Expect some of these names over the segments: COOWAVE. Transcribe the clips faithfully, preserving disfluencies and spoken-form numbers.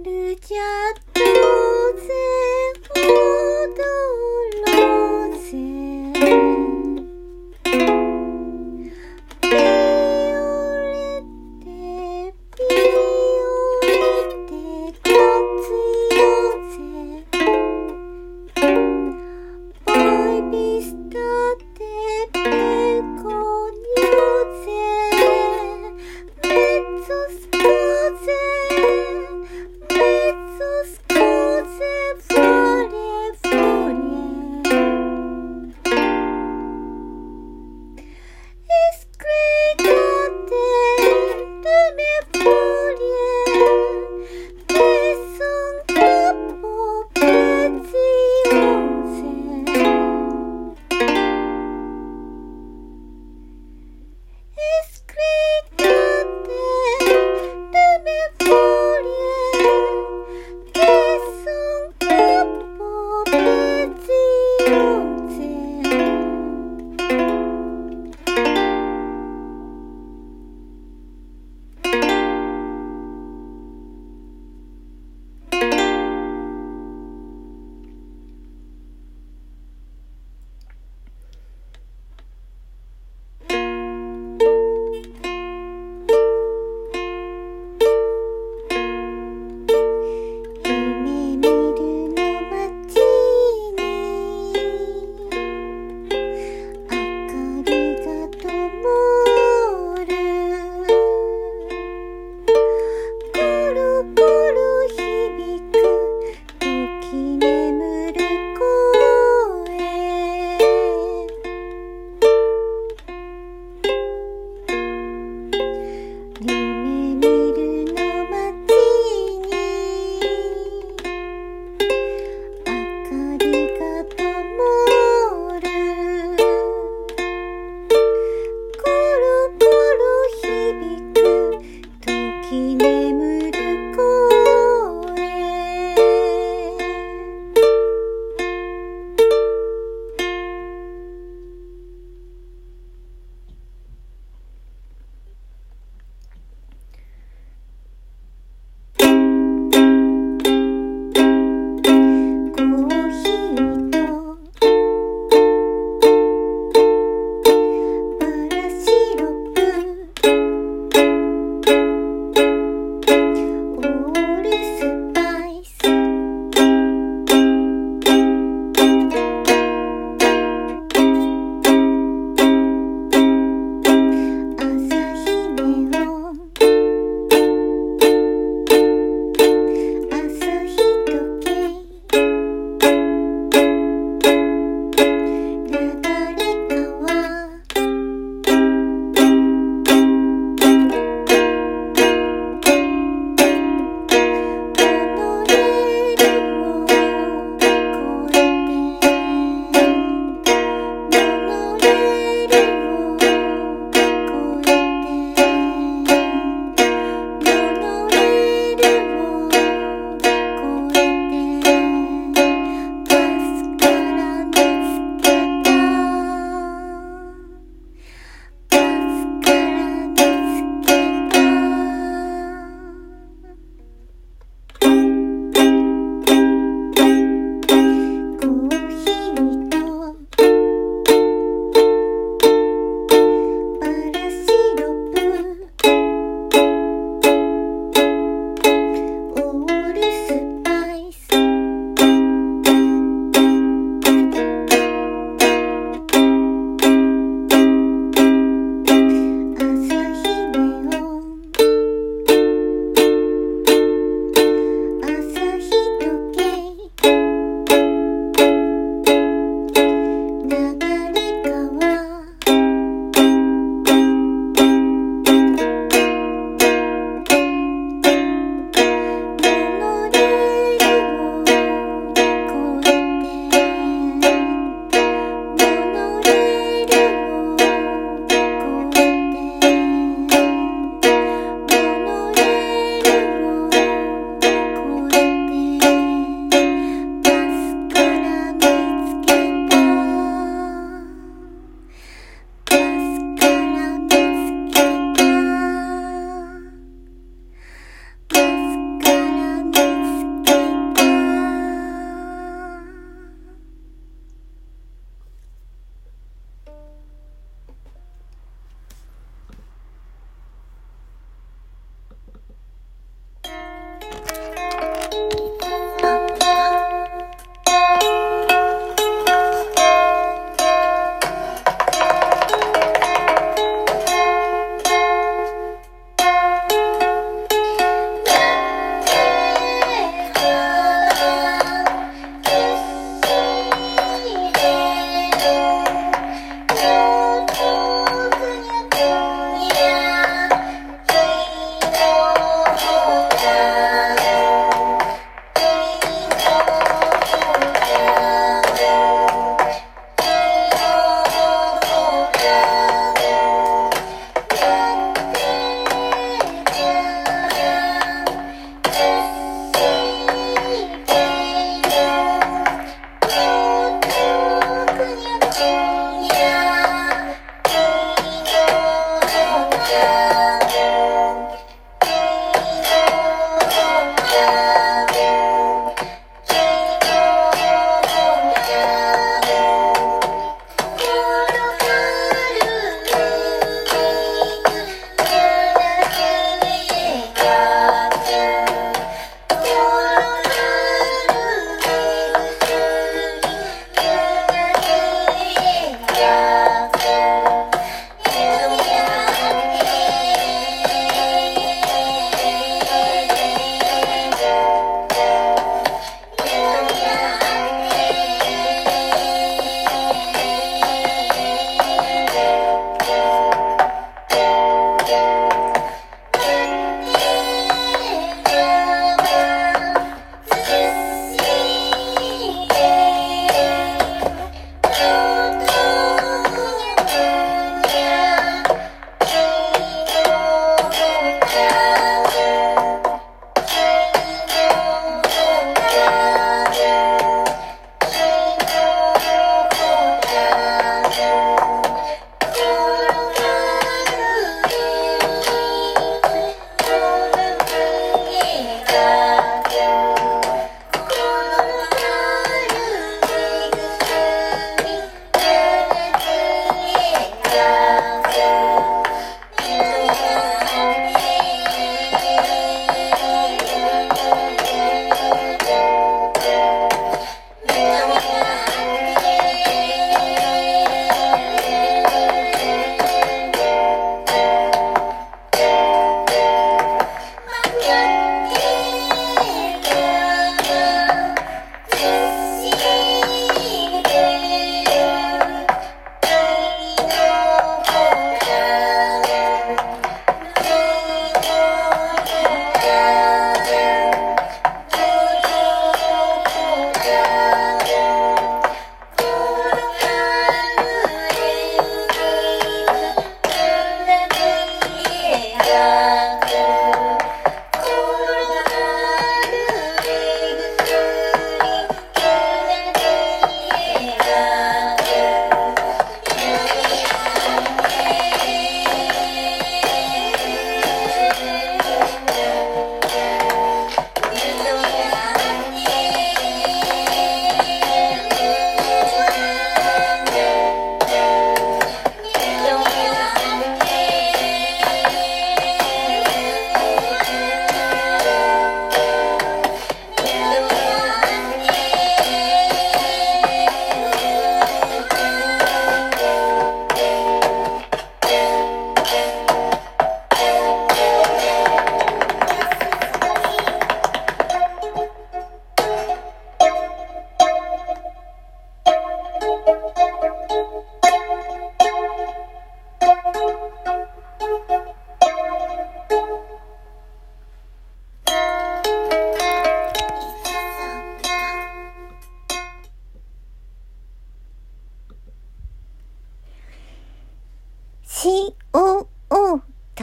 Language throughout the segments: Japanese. ルチャットゼ踊ろうぜピオレテピオレテ活用ぜバイビスタテペコニョぜペッツォスコぜIt's so cozy.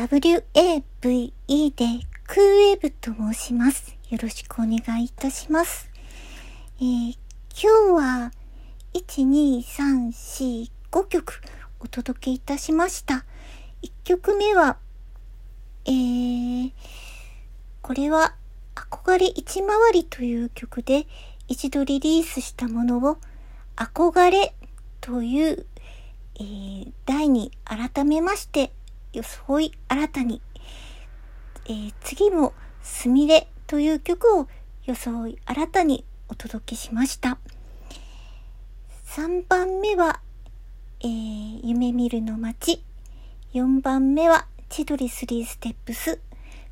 ダブリュー エー ブイ イー でCOOWAVEと申します。よろしくお願いいたします。えー、今日は いち、に、さん、よん、ご 曲お届けいたしました。いっきょくめは、えー、これは憧れ一回りという曲で一度リリースしたものを憧れという、えー、題に改めまして装い新たに、えー、次もすみれという曲を装い新たにお届けしました。さんばんめは、えー、夢見るの街、よんばんめは千鳥スリーステップス、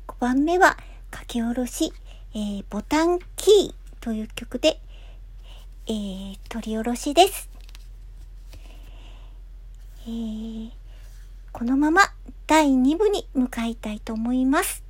ごばんめは書き下ろし、えー、ボタンキーという曲で、えー、取り下ろしです。えー、このままだいにぶに向かいたいと思います。